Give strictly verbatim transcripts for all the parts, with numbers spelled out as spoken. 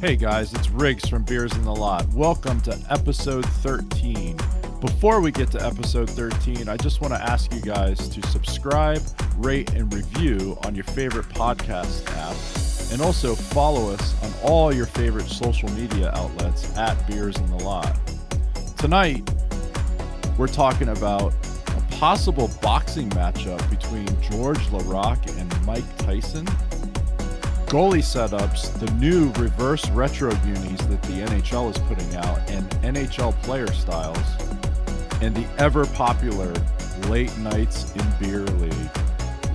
Hey guys, it's Riggs from Beers in the Lot. Welcome to episode thirteen. Before we get to episode thirteen, I just want to ask you guys to subscribe, rate, and review on your favorite podcast app, and also follow us on all your favorite social media outlets at Beers in the Lot. Tonight, we're talking about a possible boxing matchup between Georges Laraque and Mike Tyson, goalie setups, the new reverse retro unis that the N H L is putting out, and N H L player styles, and the ever-popular Late Nights in Beer League.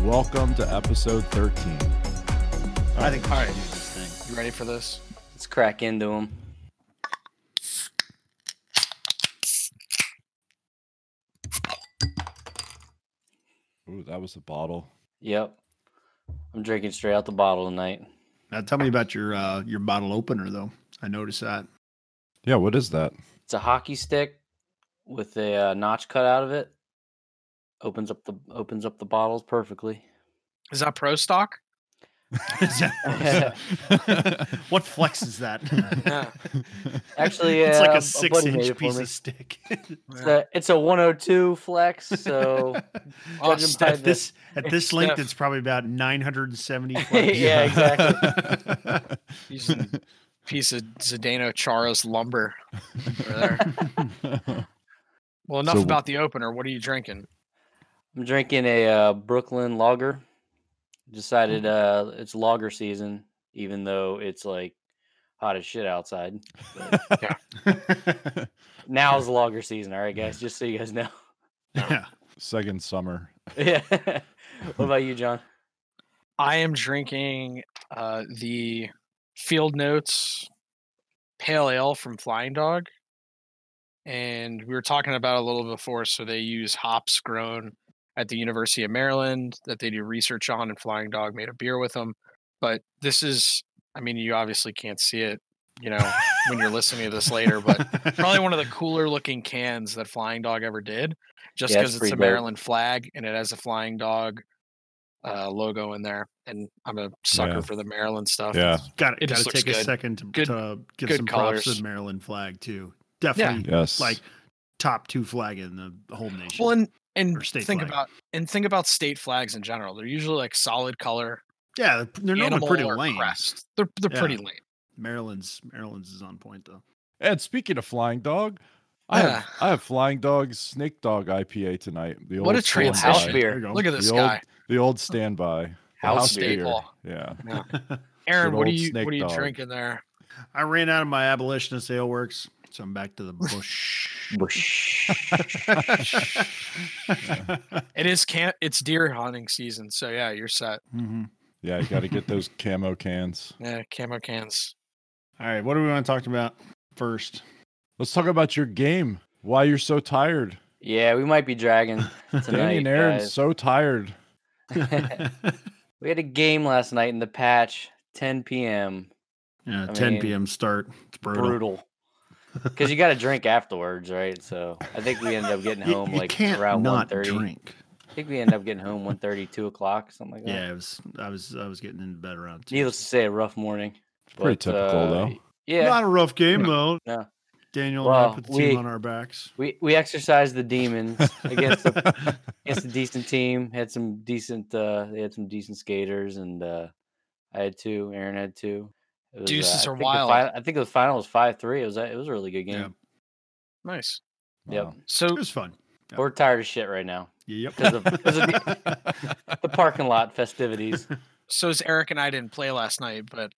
Welcome to episode thirteen. I think we should do this thing. You ready for this? Let's crack into them. Ooh, that was the bottle. Yep. I'm drinking straight out the bottle tonight. Now tell me about your uh, your bottle opener, though. I noticed that. Yeah, what is that? It's a hockey stick with a uh, notch cut out of it. Opens up the opens up the bottles perfectly. Is that pro stock? What flex is that? Actually, it's uh, like a six-inch piece of stick. It's, a, it's a one oh two flex. So awesome. at this at this stuff. length, it's probably about nine hundred seventy flex. Yeah, exactly. Using a piece of Zdeno Chara's lumber over there. Well, enough so, about the opener. What are you drinking? I'm drinking a uh, Brooklyn lager. Decided uh, it's lager season, even though it's like hot as shit outside. But, yeah. Now's lager season, all right, guys? Just so you guys know. Yeah. Second summer. Yeah. What about you, John? I am drinking uh, the Field Notes Pale Ale from Flying Dog. And we were talking about it a little before, so they use hops grown at the University of Maryland that they do research on, and Flying Dog made a beer with them. But this is, I mean, you obviously can't see it, you know, when you're listening to this later, but probably one of the cooler looking cans that Flying Dog ever did, just because yeah, it's, it's a Maryland flag and it has a Flying Dog uh, logo in there. And I'm a sucker yeah. for the Maryland stuff. Yeah. Got to take good. a second to, good, to give some colors. props to the Maryland flag too. Definitely yeah. yes. like top two flag in the whole nation. Well, and, And think flag. about and think about state flags in general. They're usually like solid color. Yeah, they're normally pretty lame. Crest. They're they're yeah. pretty lame. Maryland's Maryland's is on point though. And speaking of Flying Dog, yeah. I have I have Flying Dog's Snake Dog I P A tonight. The what old a transition! House beer. Look at this the guy. Old, the old standby. House, house staple. Beer. Yeah. yeah. Aaron, what are you what are you drinking there? I ran out of my abolitionist ale works. So I'm back to the bush. bush. yeah. It is can- It's deer hunting season, so yeah, you're set. Mm-hmm. Yeah, you got to get those camo cans. Yeah, camo cans. All right, what do we want to talk about first? Let's talk about your game. Why you're so tired? Yeah, we might be dragging tonight. Danny and Aaron's so tired. We had a game last night in the patch, ten p.m. Yeah, I ten mean, p m start. It's brutal. Brutal. Because you got to drink afterwards, right? So I think we ended up getting home you, you like around one thirty. Drink. I think we ended up getting home one thirty, two o'clock, something like that. Yeah, it was. I was. I was getting into bed around two. Needless to say, a rough morning. It's pretty but, typical, uh, though. Yeah, not a rough game though. No. Daniel well, and I put the we, team on our backs. We we exercised the demons against a, against a decent team. Had some decent. Uh, they had some decent skaters, and uh, I had two. Aaron had two. Was, Deuces uh, are wild. Final, I think the final was five three. It was it was a really good game. Yeah. Nice. Yep. Wow. So it was fun. Yep. We're tired of shit right now. Yep. Because of, because of the, the parking lot festivities. So as Eric and I didn't play last night, but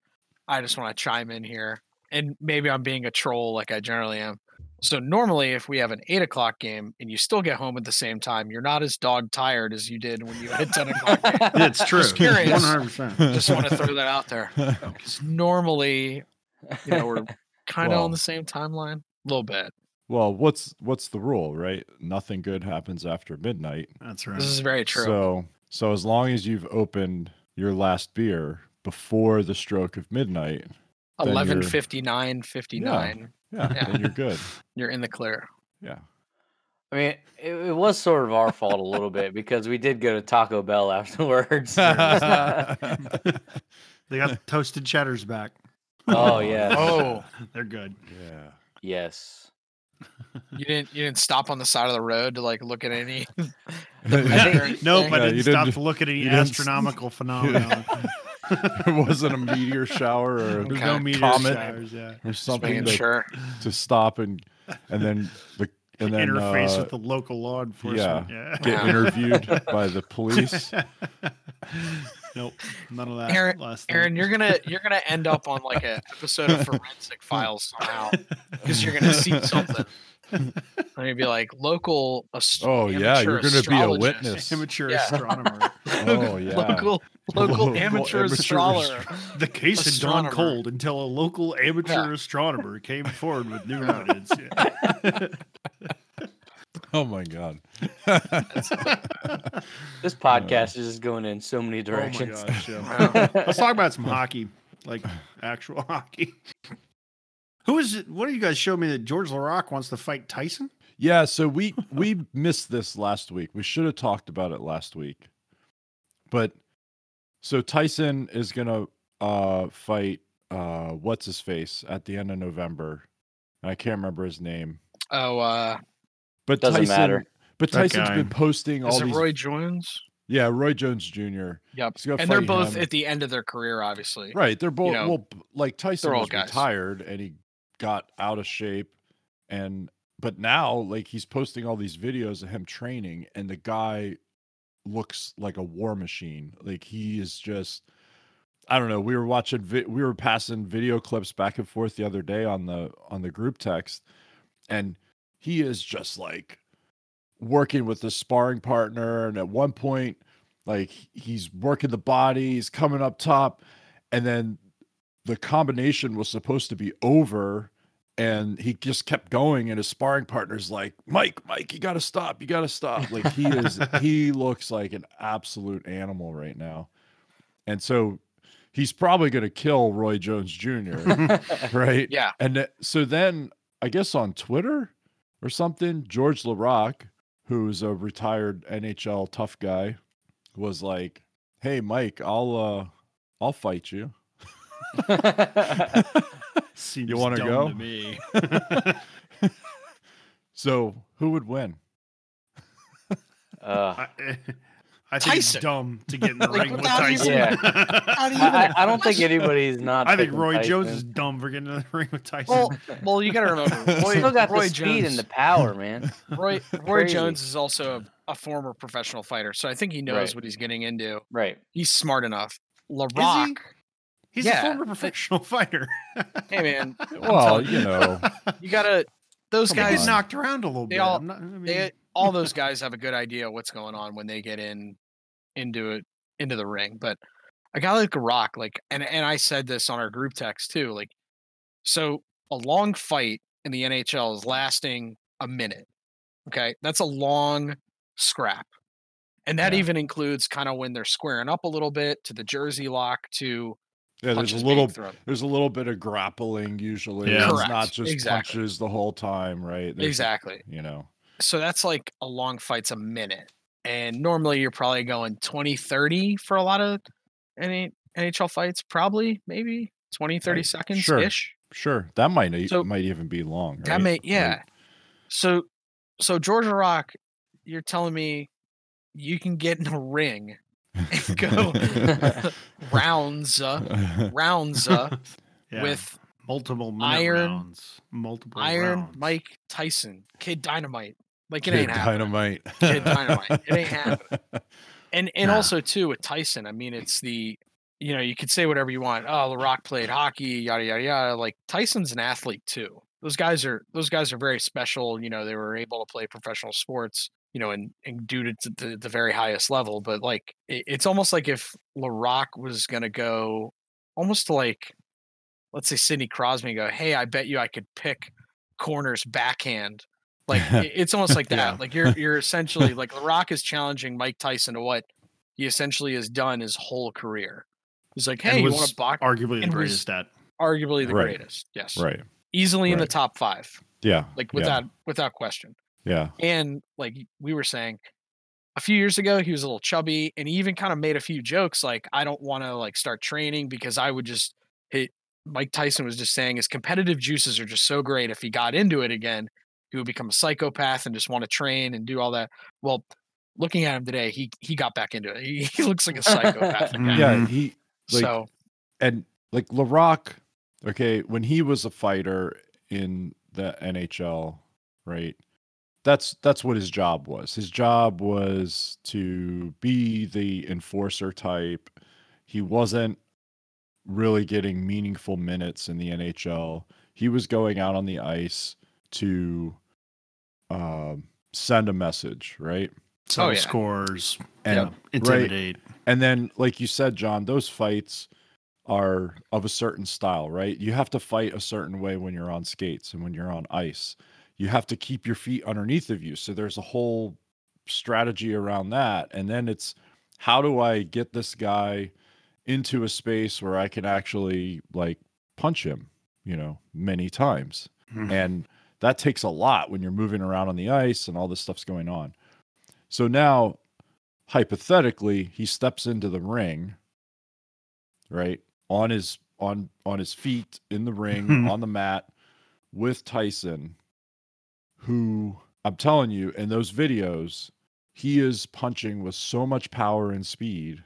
I just want to chime in here, and maybe I'm being a troll like I generally am. So normally, if we have an eight o'clock game and you still get home at the same time, you're not as dog tired as you did when you had ten o'clock. Yeah, it's true. Just curious. one hundred percent. Just want to throw that out there. Because normally, you know, we're kind of well, on the same timeline, a little bit. Well, what's what's the rule, right? Nothing good happens after midnight. That's right. This is very true. So, so as long as you've opened your last beer before the stroke of midnight, eleven fifty nine fifty nine. Yeah, yeah. Then you're good. You're in the clear. Yeah. I mean, it, it was sort of our fault a little bit because we did go to Taco Bell afterwards. They got toasted cheddars back. Oh yeah. Oh, they're good. Yeah. Yes. You didn't. You didn't stop on the side of the road to like look at any. think, nope, I didn't stop to look at any astronomical phenomenon. It wasn't a meteor shower or a no meteor comet showers, yeah. or something to, sure. to stop and and then the and then interface uh, with the local law enforcement. Yeah, yeah. Get interviewed by the police. Nope, none of that. Aaron, last Aaron you're gonna you're gonna end up on like an episode of Forensic Files somehow because you're gonna see something. I'm gonna be like local. Ast- oh yeah, you're gonna be a witness. Amateur yeah. astronomer. Oh yeah. Local local, local amateur, amateur astrologer. Astro- the case had gone cold until a local amateur yeah. astronomer came forward with new evidence. Yeah. Oh my God! This podcast is just going in so many directions. Oh my gosh, yeah. Let's talk about some hockey, like actual hockey. Who is it? What do you guys show me that Georges Laraque wants to fight Tyson? Yeah, so we we missed this last week. We should have talked about it last week. But so Tyson is gonna uh, fight uh, what's his face at the end of November, and I can't remember his name. Oh, uh, but doesn't Tyson, matter. But that Tyson's guy. been posting all is it these. Roy Jones. Yeah, Roy Jones Junior Yep, and they're both him. at the end of their career, obviously. Right, they're both you know, well, like Tyson was retired, and he. got out of shape, and but now like he's posting all these videos of him training, and the guy looks like a war machine. Like he is just, I don't know. We were watching, vi- we were passing video clips back and forth the other day on the on the group text, and he is just like working with the sparring partner, and at one point, like he's working the body, he's coming up top, and then. The combination was supposed to be over, and he just kept going. And his sparring partner's like, Mike, Mike, you got to stop. You got to stop. Like he is, he looks like an absolute animal right now. And so he's probably going to kill Roy Jones Junior Right. Yeah. And th- so then I guess on Twitter or something, Georges Laraque, who's a retired N H L tough guy, was like, hey, Mike, I'll, uh, I'll fight you. Seems you want to go? To me. So, who would win? Uh, I, I think it's dumb to get in the ring with Tyson. Yeah. I, I don't think anybody's not. I think Roy Tyson. Jones is dumb for getting in the ring with Tyson. Well, well you got to remember, Roy, still got Roy the speed Jones. and the power, man. Roy Roy Crazy. Jones is also a, a former professional fighter, so I think he knows right. what he's getting into. Right? He's smart enough. Laraque. He's yeah. a former professional fighter. Hey, man. Well, you know. You got to – those Come guys – knocked around a little bit. All, not, I mean. they, all those guys have a good idea what's going on when they get in into it, into the ring. But a guy like Laraque, like – and and I said this on our group text too. Like, so a long fight in the N H L is lasting a minute. Okay? That's a long scrap. And that yeah. even includes kind of when they're squaring up a little bit to the jersey lock to – Yeah, there's a little there's a little bit of grappling usually. Yeah. It's not just exactly. punches the whole time, right? There's, exactly. You know. So that's like a long fight's a minute. And normally you're probably going twenty, thirty for a lot of any N H L fights, probably maybe twenty, thirty right. seconds ish. Sure. sure. That might so, might even be long, right? That may yeah. Like, so so Georges Laraque, you're telling me you can get in a ring and go rounds, uh, rounds uh, yeah. with multiple iron, rounds. multiple iron rounds. Mike Tyson, Kid Dynamite, like it Kid ain't Dynamite. happening. Kid Dynamite, it ain't happening. And and nah. also too with Tyson, I mean it's the you know you could say whatever you want. Oh, Laraque played hockey, yada yada yada. Like Tyson's an athlete too. Those guys are those guys are very special. You know they were able to play professional sports. You know, and, and due to the, the very highest level, but like it, it's almost like if Laraque was going to go almost like, let's say Sidney Crosby and go, hey, I bet you I could pick corners backhand. Like it, it's almost like that. Yeah. Like you're you're essentially like Laraque is challenging Mike Tyson to what he essentially has done his whole career. He's like, hey, you want to box? Arguably the greatest stat. Arguably the right. greatest. Yes. Right. Easily right. in the top five. Yeah. Like without yeah. without question. Yeah. And like we were saying a few years ago, he was a little chubby and he even kind of made a few jokes. Like, I don't want to like start training because I would just hit Mike Tyson was just saying, his competitive juices are just so great. If he got into it again, he would become a psychopath and just want to train and do all that. Well, looking at him today, he he got back into it. He, he looks like a psychopath again. Yeah, he like, so and like Laraque, okay, when he was a fighter in the N H L, right? That's that's what his job was. His job was to be the enforcer type. He wasn't really getting meaningful minutes in the N H L. He was going out on the ice to uh, send a message, right? So oh, yeah. Scores and yep. intimidate. Right? And then, like you said, John, those fights are of a certain style, right? You have to fight a certain way when you're on skates and when you're on ice. You have to keep your feet underneath of you. So there's a whole strategy around that. And then it's, how do I get this guy into a space where I can actually like punch him, you know, many times. Mm-hmm. And that takes a lot when you're moving around on the ice and all this stuff's going on. So now, hypothetically, he steps into the ring, right? On his, on, on his feet in the ring, on the mat with Tyson, who I'm telling you, in those videos, he is punching with so much power and speed.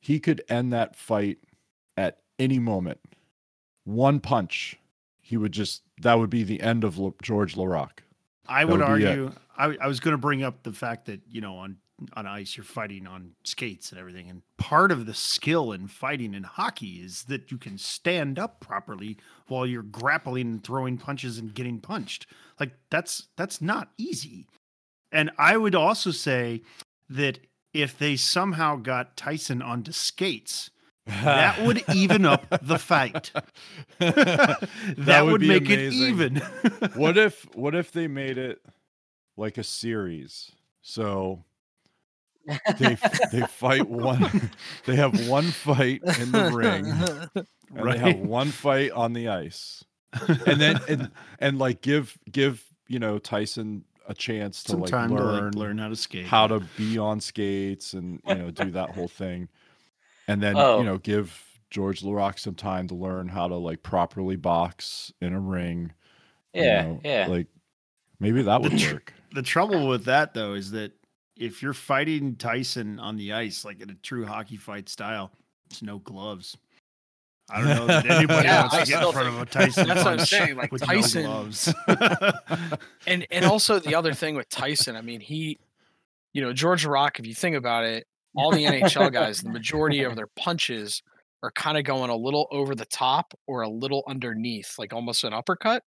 He could end that fight at any moment. One punch, he would just, that would be the end of Le, Georges Laraque. I would, would argue, I, I was going to bring up the fact that, you know, on, on ice, you're fighting on skates and everything. And part of the skill in fighting in hockey is that you can stand up properly while you're grappling and throwing punches and getting punched. Like that's, that's not easy. And I would also say that if they somehow got Tyson onto skates, that would even up the fight. that, that would, would make amazing. It even. What if, what if they made it like a series? So they they fight one, they have one fight in the ring, and right? They have one fight on the ice, and then and and like give give you know Tyson a chance to Some like learn to like learn how to skate, how to be on skates, and you know do that whole thing. And then, oh. you know, give Georges Laraque some time to learn how to like properly box in a ring. Yeah. You know, yeah. Like maybe that would the tr- work. The trouble with that though, is that if you're fighting Tyson on the ice, like in a true hockey fight style, it's no gloves. I don't know that anybody yeah, wants to I get in front think, of a Tyson. That's what I'm saying. Like Tyson. No gloves. and, and also the other thing with Tyson, I mean, he, you know, Georges Laraque, if you think about it, all the N H L guys, the majority of their punches are kind of going a little over the top or a little underneath, like almost an uppercut.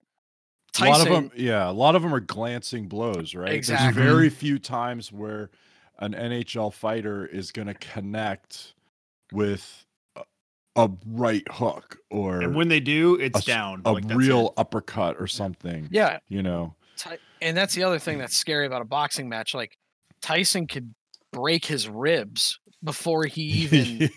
Tyson, a lot of them, yeah, a lot of them are glancing blows, right? Exactly. There's very few times where an N H L fighter is going to connect with a, a right hook, or and when they do, it's a, down a like real that's uppercut or something. Yeah, you know, and that's the other thing that's scary about a boxing match. Like Tyson could break his ribs before he even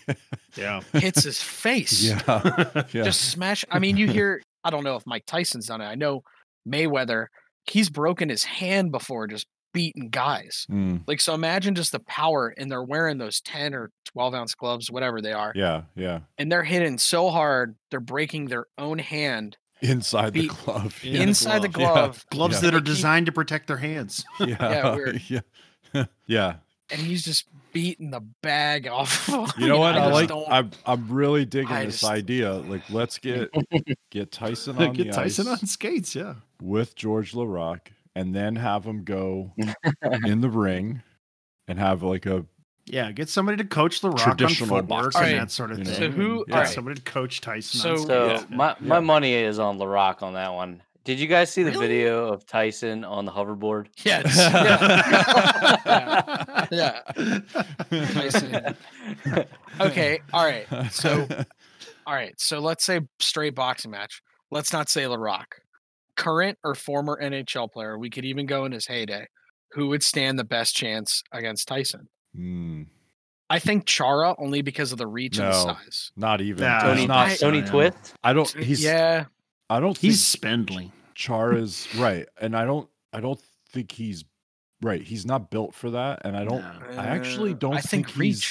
yeah. hits his face. Yeah. yeah. Just smash. I mean, you hear, I don't know if Mike Tyson's done it. I know Mayweather, he's broken his hand before just beating guys. Mm. Like, so imagine just the power, and they're wearing those ten or twelve ounce gloves, whatever they are. Yeah. Yeah. And they're hitting so hard, they're breaking their own hand. Inside the, the glove. Yeah. Inside the glove. The glove. Yeah. Gloves yeah. that are designed to protect their hands. Yeah. yeah. Weird. Yeah. yeah. And he's just beating the bag off. You know what? I, I like. I'm, I'm really digging I this just... idea. Like, let's get get Tyson on get the Tyson ice on skates, yeah, with Georges Laraque, and then have him go in the ring, and have like a yeah, get somebody to coach Laraque on footwork right. and that sort of you know? thing. So who? Yeah. Right. Somebody to coach Tyson. So, on skates. so yeah. my my yeah. money is on Laraque on that one. Did you guys see the really? video of Tyson on the hoverboard? Yes. Yeah. yeah. yeah. Tyson. Okay. All right. So, all right. So let's say straight boxing match. Let's not say Laraque. Current or former N H L player, we could even go in his heyday, who would stand the best chance against Tyson? Mm. I think Chara, only because of the reach no, and size. Not even. Nah, Tony, not, Tony Twist? I don't. He's yeah. I don't think he's spindly. Chara's right. And I don't I don't think he's right. He's not built for that. And I don't uh, I actually don't I think, think reach.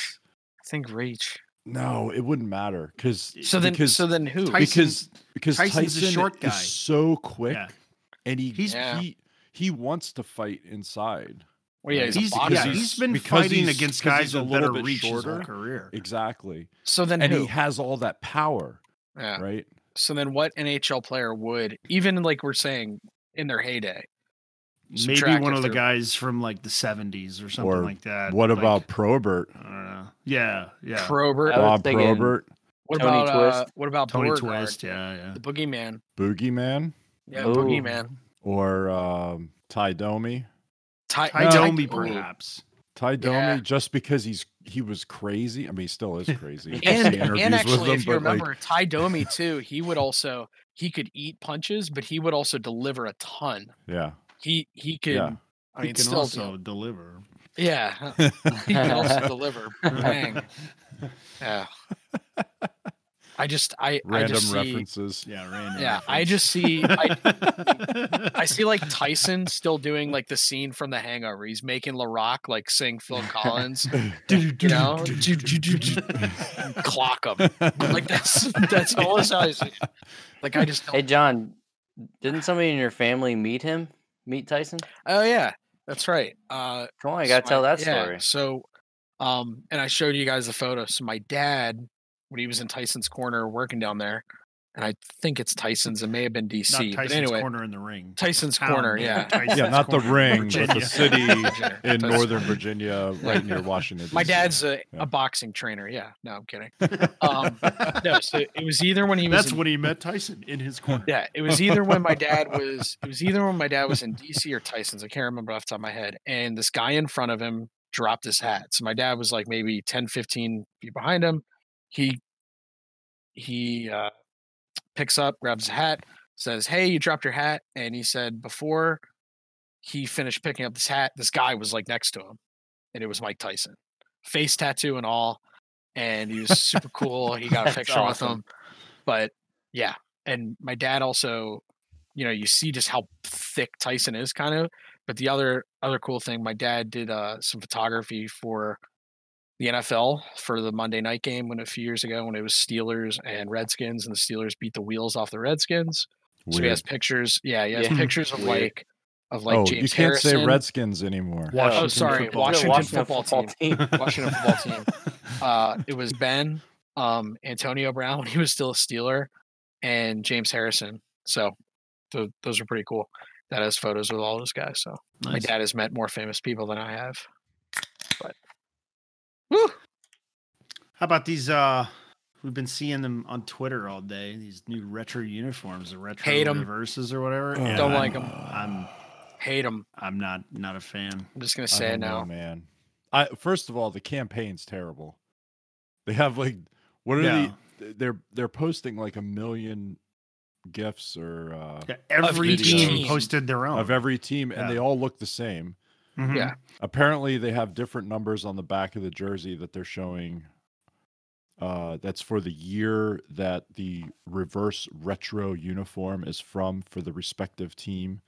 He's, I think reach. No, it wouldn't matter because so then because, so then who Tyson, because because Tyson's Tyson a short guy. Is so quick, yeah. and he he's, yeah. he he wants to fight inside. Well, yeah, he's he's, yeah, he's, he's been fighting he's, against guys a little bit reach shorter his career. Exactly. So then, and who? He has all that power, yeah. right? So then, what N H L player would, even like we're saying, in their heyday? Maybe one of the guys from like the seventies or something or like that. What like, about Probert? I don't know. Yeah, yeah. Probert, Bob Probert. What Tony about Twist? Uh, what about Tony Borgard? Twist? Yeah, yeah. The Boogeyman. Boogeyman. Yeah, oh. Boogeyman. Or um, Ty Domi. Ty, Ty no, Domi, perhaps. Ty Domi, yeah. just because he's he was crazy. I mean, he still is crazy. and and actually, him, if you remember, like... Ty Domi too, he would also he could eat punches, but he would also deliver a ton. Yeah. He he could. Yeah. I mean, he can still also do. deliver. Yeah, he can also deliver. Bang. Yeah. I just I random I just references. See, yeah, random. Yeah, reference. I just see. I, I see like Tyson still doing like the scene from The Hangover. He's making Laraque like sing Phil Collins. You know, clock him like that's that's all I see. Like I just. Don't. Hey John, didn't somebody in your family meet him? Meet Tyson? Oh yeah, that's right. Uh, Come on, you gotta so tell my, that story. Yeah, so, um, and I showed you guys the photo. So my dad, when he was in Tyson's Corner working down there, and I think it's Tyson's. It may have been D C. Not Tyson's but anyway, Corner in the ring. Tyson's Town, Corner, yeah. Tyson's yeah, not Corner, the ring, Virginia. But the city in Northern Virginia, right near Washington. My dad's a, yeah. a boxing trainer. Yeah, no, I'm kidding. Um, no, so it was either when he was. That's in, when he met Tyson in his corner. Yeah, it was either when my dad was. It was either when my dad was in D C or Tyson's. I can't remember off the top of my head. And this guy in front of him dropped his hat. So my dad was like maybe ten, fifteen feet behind him. He he. uh picks up, grabs his hat, says, "Hey, you dropped your hat." And he said before he finished picking up this hat, this guy was like next to him. And it was Mike Tyson. Face tattoo and all. And he was super cool. He got a picture awesome. with him. But yeah. And my dad also, you know, you see just how thick Tyson is kind of. But the other other cool thing, my dad did uh, some photography for the N F L for the Monday night game when a few years ago when it was Steelers and Redskins and the Steelers beat the wheels off the Redskins. Weird. So he has pictures. Yeah, he has yeah. pictures of Weird. like of like oh, James. You can't Harrison. say Redskins anymore. Washington oh, sorry, football. Washington, Washington football, football team. team. Washington football team. Uh, it was Ben, um, Antonio Brown when he was still a Steeler, and James Harrison. So th- those are pretty cool. That has photos with all those guys. So nice. My dad has met more famous people than I have. But. Woo. How about these? Uh, we've been seeing them on Twitter all day. These new retro uniforms, the retro hate reverses em. or whatever. Oh, yeah, don't I'm, like them. I'm hate them. I'm not not a fan. I'm just gonna say it now, know, man. I first of all, the campaign's terrible. They have like what are yeah. the? They're they're posting like a million GIFs or uh, yeah, every team posted their own of every team, yeah. and they all look the same. Mm-hmm. Yeah. Apparently, they have different numbers on the back of the jersey that they're showing. Uh, that's for the year that the reverse retro uniform is from for the respective team.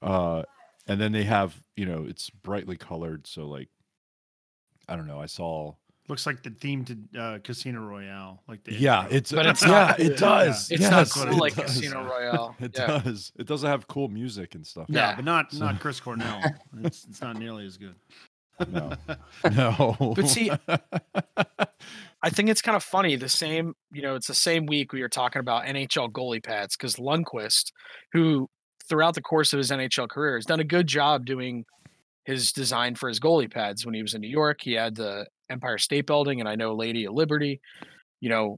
Uh, and then they have, you know, it's brightly colored. So, like, I don't know. I saw. Looks like the theme to uh, Casino Royale. Like the yeah, it's, but it's not, yeah, it does. Yeah. It's yes, not cool it like does. Casino Royale. It yeah. does. It doesn't have cool music and stuff. Yeah, yeah. but not so. not Chris Cornell. It's, it's not nearly as good. No, no. But see, I think it's kind of funny. The same, you know, it's the same week we were talking about N H L goalie pads because Lundqvist, who throughout the course of his N H L career has done a good job doing his design for his goalie pads. When he was in New York, he had the Empire State Building, and I know Lady of Liberty, you know,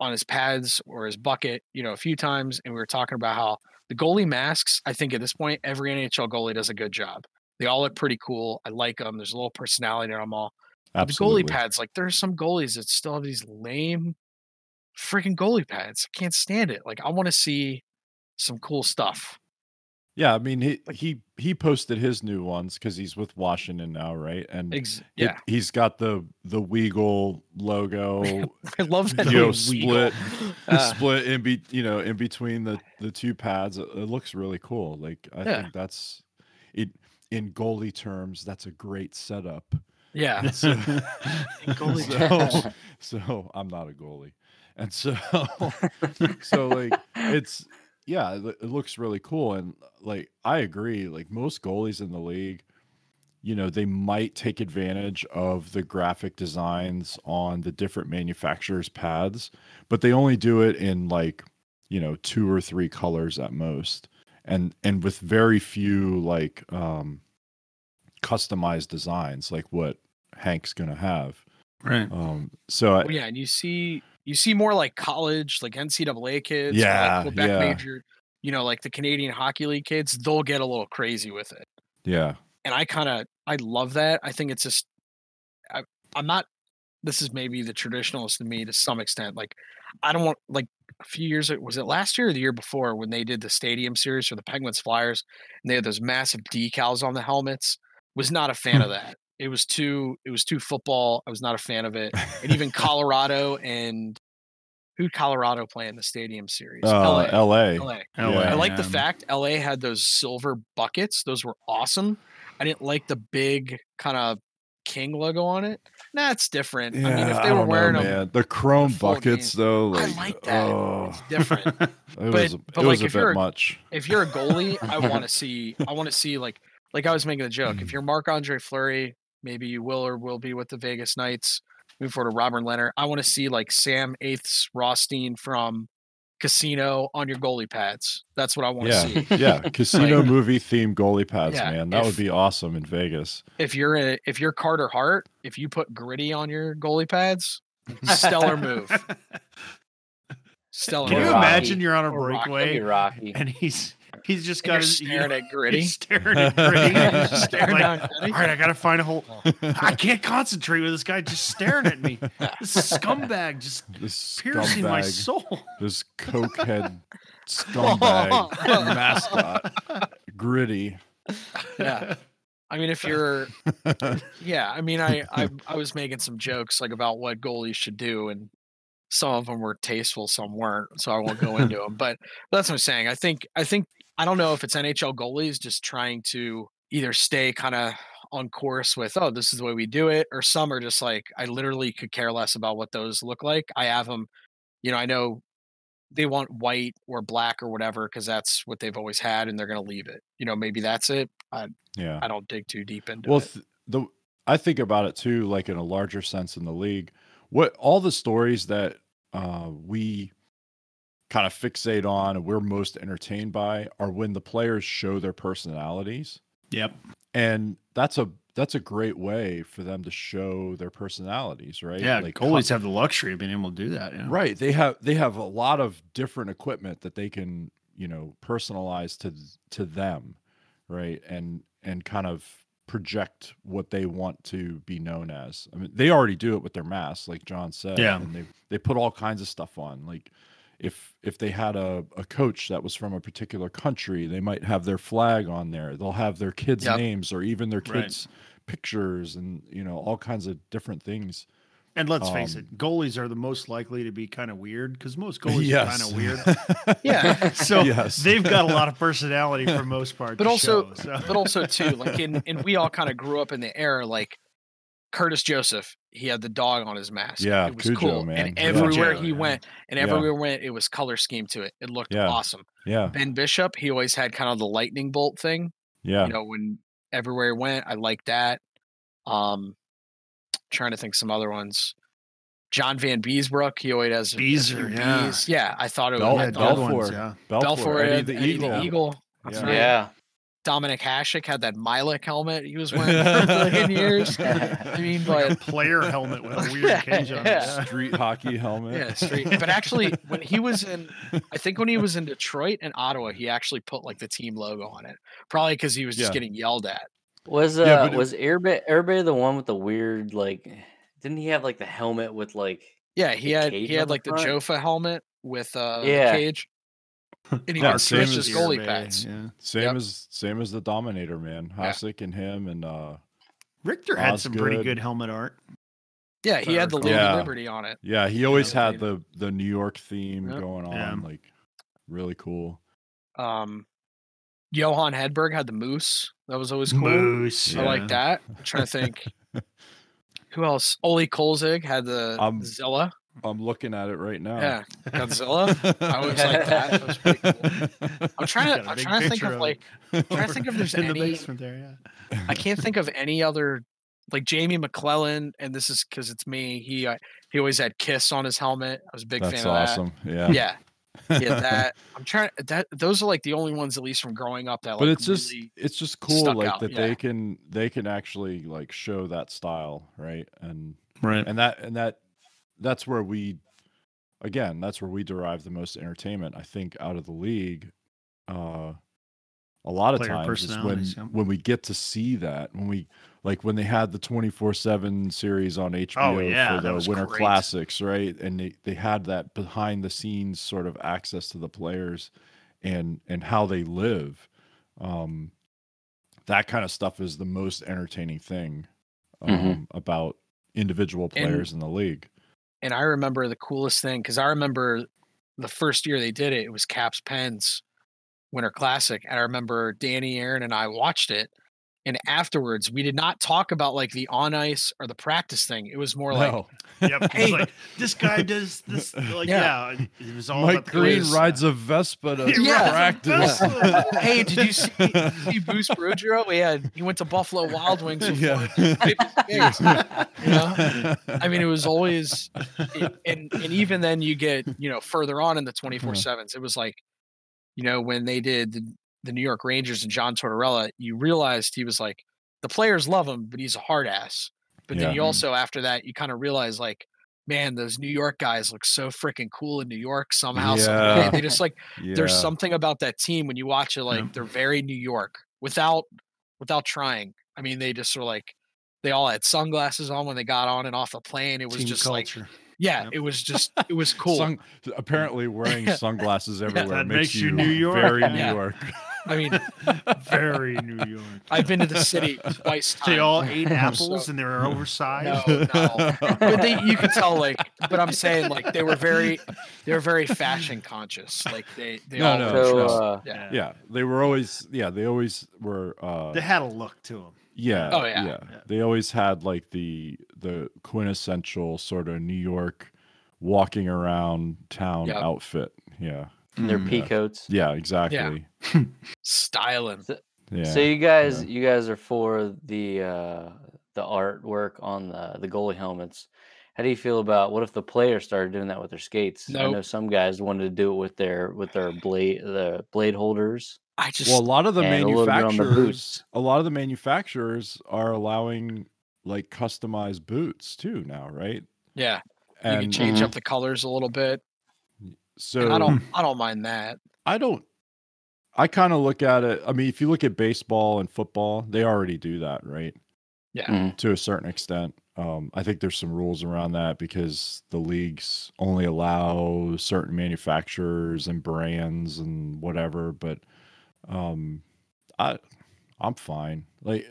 on his pads or his bucket, you know, a few times. And we were talking about how the goalie masks, I think at this point, every N H L goalie does a good job. They all look pretty cool. I like them. There's a little personality on them all. Absolutely. The goalie pads, like there's some goalies that still have these lame freaking goalie pads. I can't stand it. Like I want to see some cool stuff. Yeah, I mean, he he he posted his new ones because he's with Washington now, right? And Ex- yeah, it, he's got the the Weagle logo. I love that. You know, split uh, split in be you know in between the, the two pads. It, it looks really cool. Like I yeah. think that's it in goalie terms. That's a great setup. Yeah. So, goalie so, so I'm not a goalie. And so, so like it's, yeah, it, it looks really cool. And like, I agree, like most goalies in the league, you know, they might take advantage of the graphic designs on the different manufacturers' pads, but they only do it in like, you know, two or three colors at most. And, and with very few like, um, customized designs like what Hank's going to have. Right. Um, so I, oh, yeah. And you see, you see more like college, like N C double A kids, yeah, like Quebec yeah. major, you know, like the Canadian Hockey League kids, they'll get a little crazy with it. Yeah. And I kind of, I love that. I think it's just, I, I'm not, this is maybe the traditionalist to me to some extent. Like, I don't want, like a few years, was it last year or the year before when they did the Stadium Series for the Penguins Flyers and they had those massive decals on the helmets? Was not a fan of that. It was too, it was too football. I was not a fan of it. And even Colorado and, who'd Colorado play in the Stadium Series? Uh, L A. L A. Yeah, I like yeah. the fact L A had those silver buckets. Those were awesome. I didn't like the big kind of King logo on it. Nah, it's different. Yeah, I mean, if they were wearing know, them, the chrome the buckets game, though, like, I like that. Oh. It's different. it but, was, it but was like, a bit much. If you're a goalie, I want to see. I want to see like like I was making a joke. If you're Marc-Andre Fleury, maybe you will or will be with the Vegas Knights. Move forward to Robin Leonard. I want to see like Sam Eighths Rothstein from Casino on your goalie pads. That's what I want yeah. to see. Yeah, Casino like, movie themed goalie pads, yeah, man. That if, would be awesome in Vegas. If you're a, if you're Carter Hart, if you put Gritty on your goalie pads, stellar move. Stellar. Can move. you imagine you're on a breakaway Rocky, and he's he's just got his, staring, you know, at Gritty, staring at Gritty, just staring like, all right, I gotta find a hole. I can't concentrate with this guy just staring at me. This scumbag just this piercing scumbag, my soul. This cokehead scumbag mascot, Gritty. Yeah, I mean, if you're, yeah, I mean, I, I I was making some jokes like about what goalies should do, and some of them were tasteful, some weren't, so I won't go into them. But that's what I'm saying. I think I think. I don't know if it's N H L goalies just trying to either stay kind of on course with, oh, this is the way we do it, or some are just like, I literally could care less about what those look like. I have them, you know, I know they want white or black or whatever because that's what they've always had and they're going to leave it. You know, maybe that's it. I, yeah. I don't dig too deep into well, it. Well, the I think about it too, like in a larger sense in the league, what all the stories that uh, we kind of fixate on and we're most entertained by are when the players show their personalities. Yep. And that's a, that's a great way for them to show their personalities, right? Yeah. Like goalies have the luxury of being able to do that. Yeah. Right. They have, they have a lot of different equipment that they can, you know, personalize to, to them. Right. And, and kind of project what they want to be known as. I mean, they already do it with their masks, like John said, yeah. and they, they put all kinds of stuff on, like, If if they had a, a coach that was from a particular country, they might have their flag on there. They'll have their kids' yep. names or even their kids' right. pictures and, you know, all kinds of different things. And let's um, face it, goalies are the most likely to be kind of weird because most goalies yes. are kind of weird. yeah. So yes. they've got a lot of personality for most part. But also, show, so. but also too, like, in, and we all kind of grew up in the era, like, Curtis Joseph, he had the dog on his mask. Yeah, it was Cujo, cool. Man. And everywhere Cujo, he went, and everywhere yeah. went, it was color scheme to it. It looked yeah. awesome. Yeah. Ben Bishop, he always had kind of the lightning bolt thing. Yeah. You know, when everywhere he went, I like that. Um, trying to think some other ones. John Vanbiesbrouck, he always has Beezer. Yeah. Bees. yeah, I thought it was Bel- Belfour. Ones, yeah. Belfour. Belfour Eddie, the, Eddie Eagle. the Eagle. That's yeah. Right. yeah. Dominic Hasek had that Milik helmet he was wearing for a million years. I mean, like but a player helmet with a weird yeah, cage on yeah. it. Street hockey helmet. Yeah, street. But actually, when he was in, I think when he was in Detroit and Ottawa, he actually put like the team logo on it, probably because he was just yeah. getting yelled at. Was uh yeah, was Irbe Irbe the one with the weird, like? Didn't he have like the helmet with like? Yeah, he had he had like the Jofa helmet with uh yeah. cage. And he yeah, same as goalie pads. Yeah. Same yep. as same as the Dominator, man. Hasek yeah. and him and uh Richter had Osgood. some pretty good helmet art. Yeah, he had the Lady yeah. Liberty on it. Yeah, he always yeah, had the the New York theme yep. going on, yeah. like really cool. Um Johan Hedberg had the moose. That was always cool. Moose. I yeah. like that. I'm trying to think. Who else? Oli Kolzig had the I'm, Zilla. I'm looking at it right now. Yeah, Godzilla. I always like that. That was pretty cool. I'm trying to. I'm trying to think of, of like. I'm trying to think if there's in any. The basement there, yeah. I can't think of any other. Like Jamie McLellan, and this is because it's me. He uh, he always had Kiss on his helmet. I was a big That's fan of awesome. That. That's awesome. Yeah. Yeah. Yeah. That I'm trying. That those are like the only ones, at least from growing up. That. But like, it's just really it's just cool, like out. That yeah. they can they can actually like show that style, right? And right. And that and that that's where we, again, that's where we derive the most entertainment, I think, out of the league. Uh, a lot Player of times is when yeah. when we get to see that when we. Like when they had the twenty-four seven series on H B O oh, yeah, for the Winter great. Classics, right? And they, they had that behind the scenes sort of access to the players and and how they live. Um, that kind of stuff is the most entertaining thing um, mm-hmm. about individual players and, in the league. And I remember the coolest thing, because I remember the first year they did it, it was Caps Pens Winter Classic. And I remember Danny, Aaron, and I watched it. And afterwards, we did not talk about like the on ice or the practice thing. It was more no. like, yep. hey, like, this guy does this. Like, yeah. yeah, it was all. Mike Green rides a Vespa to yeah. practice. Yeah. Hey, did you see, did you see Bruce Boudreau? We had he went to Buffalo Wild Wings. Yeah. You know? I mean, it was always, it, and and even then, you get you know further on in the twenty-four sevens. It was like, you know, when they did. The, the New York Rangers and John Tortorella, you realized he was like, the players love him, but he's a hard ass. But yeah. then you also, after that, you kind of realize like, man, those New York guys look so freaking cool in New York somehow. Yeah. somehow. They just like, yeah. there's something about that team when you watch it, like yeah. they're very New York without, without trying. I mean, they just were like, they all had sunglasses on when they got on and off the plane. It was team just culture. Like, yeah, yep. it was just, it was cool. Sun, apparently wearing sunglasses everywhere yeah, makes, makes you New York. Very New yeah. York. I mean, very New York. I've been to the city twice. They all ate apples so, and they were oversized. No, no. But they, you could tell, like, but I'm saying, like, they were very, they were very fashion conscious. Like they, they no, all, no, so, uh, yeah. yeah, they were always, yeah, they always were. Uh, they had a look to them. Yeah. Oh yeah. yeah. yeah. They always had like the the quintessential sort of New York walking around town yep. outfit. Yeah. Their mm, pea yeah. coats. Yeah, exactly. Yeah. Styling. So, yeah, so you guys, yeah. you guys are for the uh, the artwork on the the goalie helmets. How do you feel about what if the players started doing that with their skates? Nope. I know some guys wanted to do it with their with their blade the blade holders. I just well, a lot of the manufacturers, a, the a lot of the manufacturers are allowing like customized boots too now, right? Yeah, and, you can change mm-hmm. up the colors a little bit. So and I don't, I don't mind that. I don't. I kind of look at it. I mean, if you look at baseball and football, they already do that, right? Yeah, mm-hmm. to a certain extent. Um, I think there's some rules around that because the leagues only allow certain manufacturers and brands and whatever. But um, I, I'm fine. Like,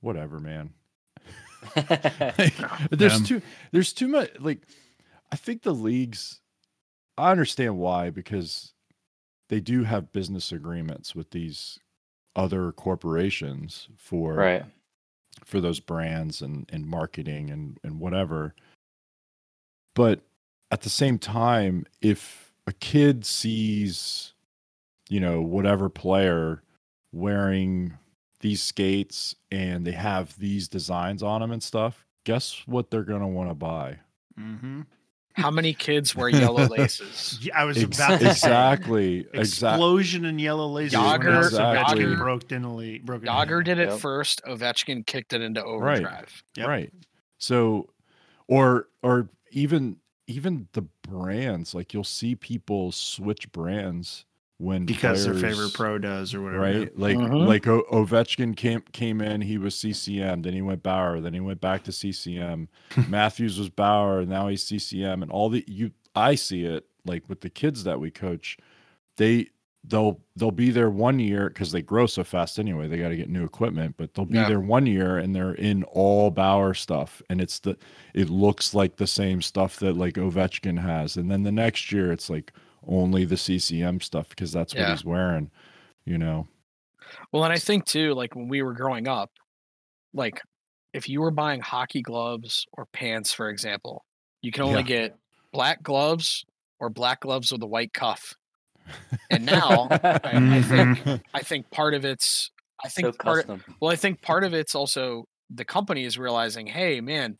whatever, man. like, there's yeah. too, there's too much. Like, I think the leagues. I understand why, because they do have business agreements with these other corporations for right. for those brands and, and marketing and, and whatever. But at the same time, if a kid sees, you know, whatever player wearing these skates and they have these designs on them and stuff, guess what they're going to want to buy? Mm-hmm. How many kids wear yellow laces? Yeah, I was about to exactly say, explosion exactly. in yellow laces. Yager, exactly. Ovechkin broke in elite, broke Yager in did it yep. first. Ovechkin kicked it into overdrive. Right. Yep. right. So, or or even even the brands, like you'll see people switch brands when because players, their favorite pro does or whatever. Right. Like uh-huh. like o- Ovechkin came came in. He was C C M. Then he went Bauer. Then he went back to C C M. Matthews was Bauer. Now he's C C M. And all the you I see it like with the kids that we coach. They they'll they'll be there one year because they grow so fast anyway. They got to get new equipment, but they'll be yeah. there one year and they're in all Bauer stuff. And it's the it looks like the same stuff that like Ovechkin has. And then the next year it's like. Only the C C M stuff because that's yeah. what he's wearing, you know. Well, and I think too, like when we were growing up, like if you were buying hockey gloves or pants, for example, you can only yeah. get black gloves or black gloves with a white cuff. And now I, I think I think part of it's I think so part of, well I think part of it's also the company is realizing, hey man,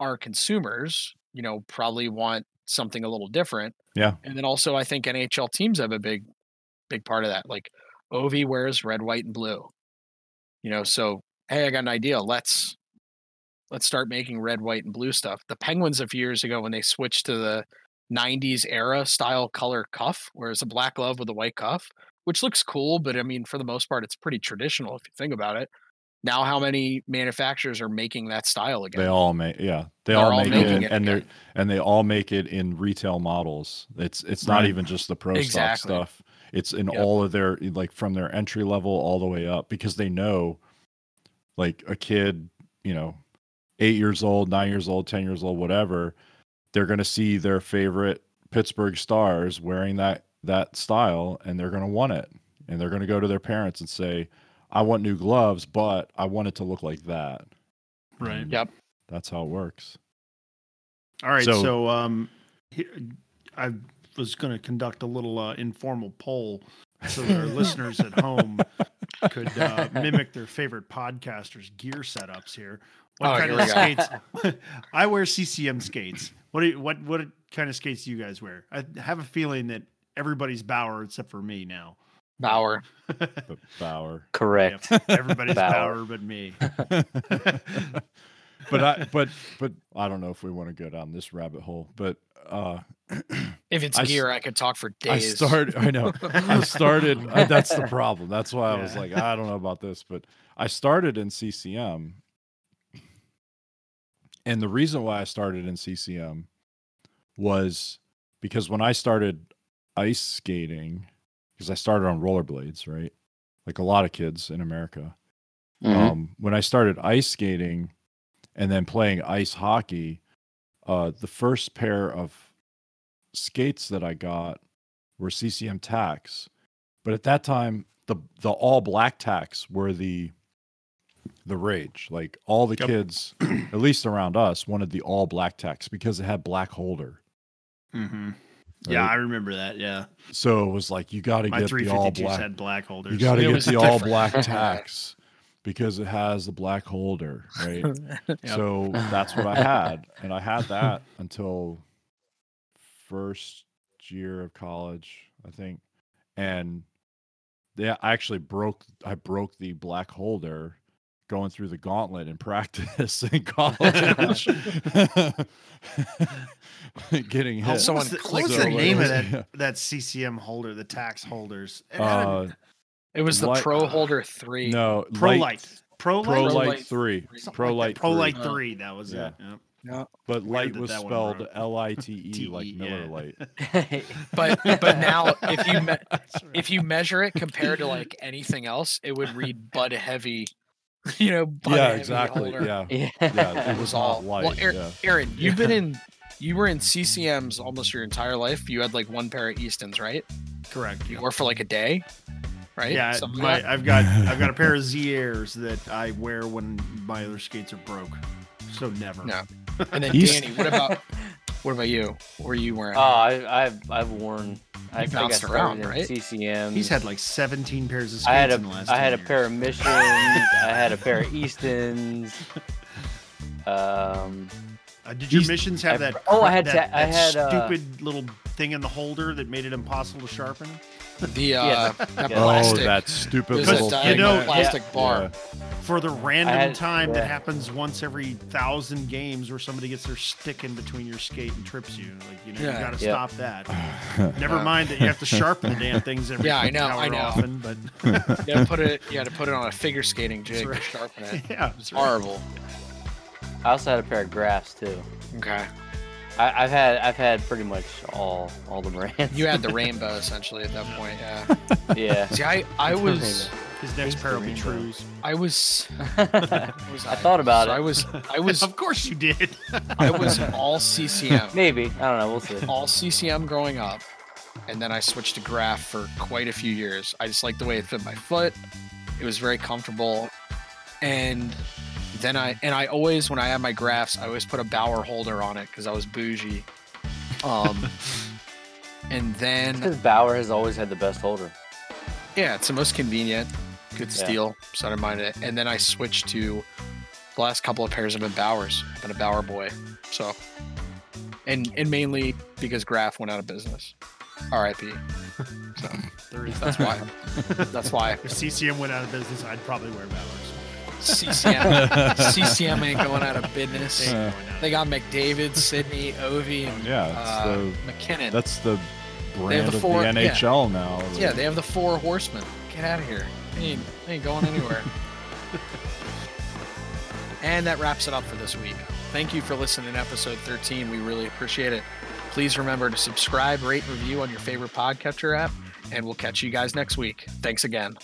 our consumers, you know, probably want something a little different. Yeah. And then also I think N H L teams have a big big part of that. Like Ovi wears red, white, and blue. You know, so hey, I got an idea. Let's let's start making red, white, and blue stuff. The Penguins a few years ago when they switched to the nineties era style color cuff, where it's a black glove with a white cuff, which looks cool, but I mean, for the most part, it's pretty traditional if you think about it. Now, how many manufacturers are making that style again? They all make, yeah, they all, all make it, it and they and they all make it in retail models. It's it's not right. even just the pro exactly. stock stuff. It's in yep. all of their, like from their entry level all the way up, because they know, like a kid, you know, eight years old, nine years old, ten years old, whatever, they're going to see their favorite Pittsburgh Stars wearing that that style, and they're going to want it, and they're going to go to their parents and say, I want new gloves, but I want it to look like that. Right. And yep. That's how it works. All right. So, so um, here, I was going to conduct a little uh, informal poll so that our listeners at home could uh, mimic their favorite podcasters' gear setups here. What oh, kind here of skates? I wear C C M skates. What, do you, what, what kind of skates do you guys wear? I have a feeling that everybody's Bauer except for me now. Bauer. Bauer. Correct. Yep. Everybody's Bauer. Bauer but me. But I but but I don't know if we want to go down this rabbit hole, but uh if it's I, gear, I could talk for days. I started I know. I started uh, that's the problem. That's why I yeah. was like, I don't know about this, but I started in C C M. And the reason why I started in C C M was because when I started ice skating, because I started on rollerblades, right? Like a lot of kids in America. Mm-hmm. Um, when I started ice skating and then playing ice hockey, uh, the first pair of skates that I got were C C M tacks. But at that time, the the all black tacks were the the rage. Like all the yep. kids, at least around us, wanted the all black tacks because it had black holder. Mm-hmm. Right? Yeah, I remember that. Yeah. So it was like, you got to get the all black. Had black holders. You got to get the all black tacks because it has the black holder, right? Yep. So that's what I had, and I had that until first year of college, I think. And yeah, I actually broke. I broke the black holder going through the gauntlet in practice in college, getting hit. Oh, someone what was the, what was the name of that, yeah. that C C M holder, the tax holders? It, uh, a, it was the light, Pro Holder three. No, Pro Light. Pro Light three. Pro Light. Pro Light three. That was yeah. it. Yeah. Yeah. But Light was spelled L I T E, like Miller Lite. But but now if you me- if you measure it compared to like anything else, it would read Bud Heavy. You know, yeah, exactly. Yeah. yeah, yeah, it was all light. Well, Aaron, yeah. Aaron you've yeah. been in, you were in C C Ms almost your entire life. You had like one pair of Eastons, right? Correct. You yeah. wore for like a day, right? Yeah, my, I've got, I've got a pair of Z Airs that I wear when my other skates are broke, so never. No. And then East- Danny, what about, what about you? What were you wearing? Oh, I, I've, I've worn. I bounced around, right? C C M. He's had like seventeen pairs of skates I had a, in the last I had years. a pair of Missions. I had a pair of Eastons. Um, uh, did your East, Missions have I, that? Oh, I had that, ta- that I had stupid uh, little thing in the holder that made it impossible to sharpen. The uh, yeah, that yeah. plastic. Oh, that stupid little thing. You know, plastic yeah. bar. Yeah. For the random had, time yeah. that happens once every thousand games where somebody gets their stick in between your skate and trips you. Like, you know, yeah. you got to yep. stop that. Never yeah. mind that you have to sharpen the damn things every yeah, I know, hour I know. often. But you had to put it, you had to put it on a figure skating jig right. to sharpen it. Yeah, it's right. horrible. I also had a pair of graphs, too. Okay. I, I've had I've had pretty much all all the brands. You had the rainbow essentially at that point, yeah. Yeah. See, I, I was his next pair will be trues. I was. I, was I, I thought about so it. I was. I was. Of course you did. I was all C C M. Maybe I don't know. We'll see. All C C M growing up, and then I switched to graph for quite a few years. I just liked the way it fit my foot. It was very comfortable, and Then I and I always when I have my graphs, I always put a Bauer holder on it because I was bougie. Um, and then because Bauer has always had the best holder. Yeah, it's the most convenient. Good steal, yeah. So I don't mind it. And then I switched to the last couple of pairs have been Bauers. I've been a Bauer boy. So and and mainly because Graf went out of business. R I P. So that's why. That's why. If C C M went out of business, I'd probably wear Bauers. C C M, C C M ain't going out of business. Uh, they got McDavid, Sidney, Ovi, and yeah, uh, the, McKinnon. That's the brand the of four, the N H L yeah. now. Right? Yeah, they have the four horsemen. Get out of here. They ain't, they ain't going anywhere. And that wraps it up for this week. Thank you for listening to episode thirteen. We really appreciate it. Please remember to subscribe, rate, review on your favorite podcatcher app, and we'll catch you guys next week. Thanks again.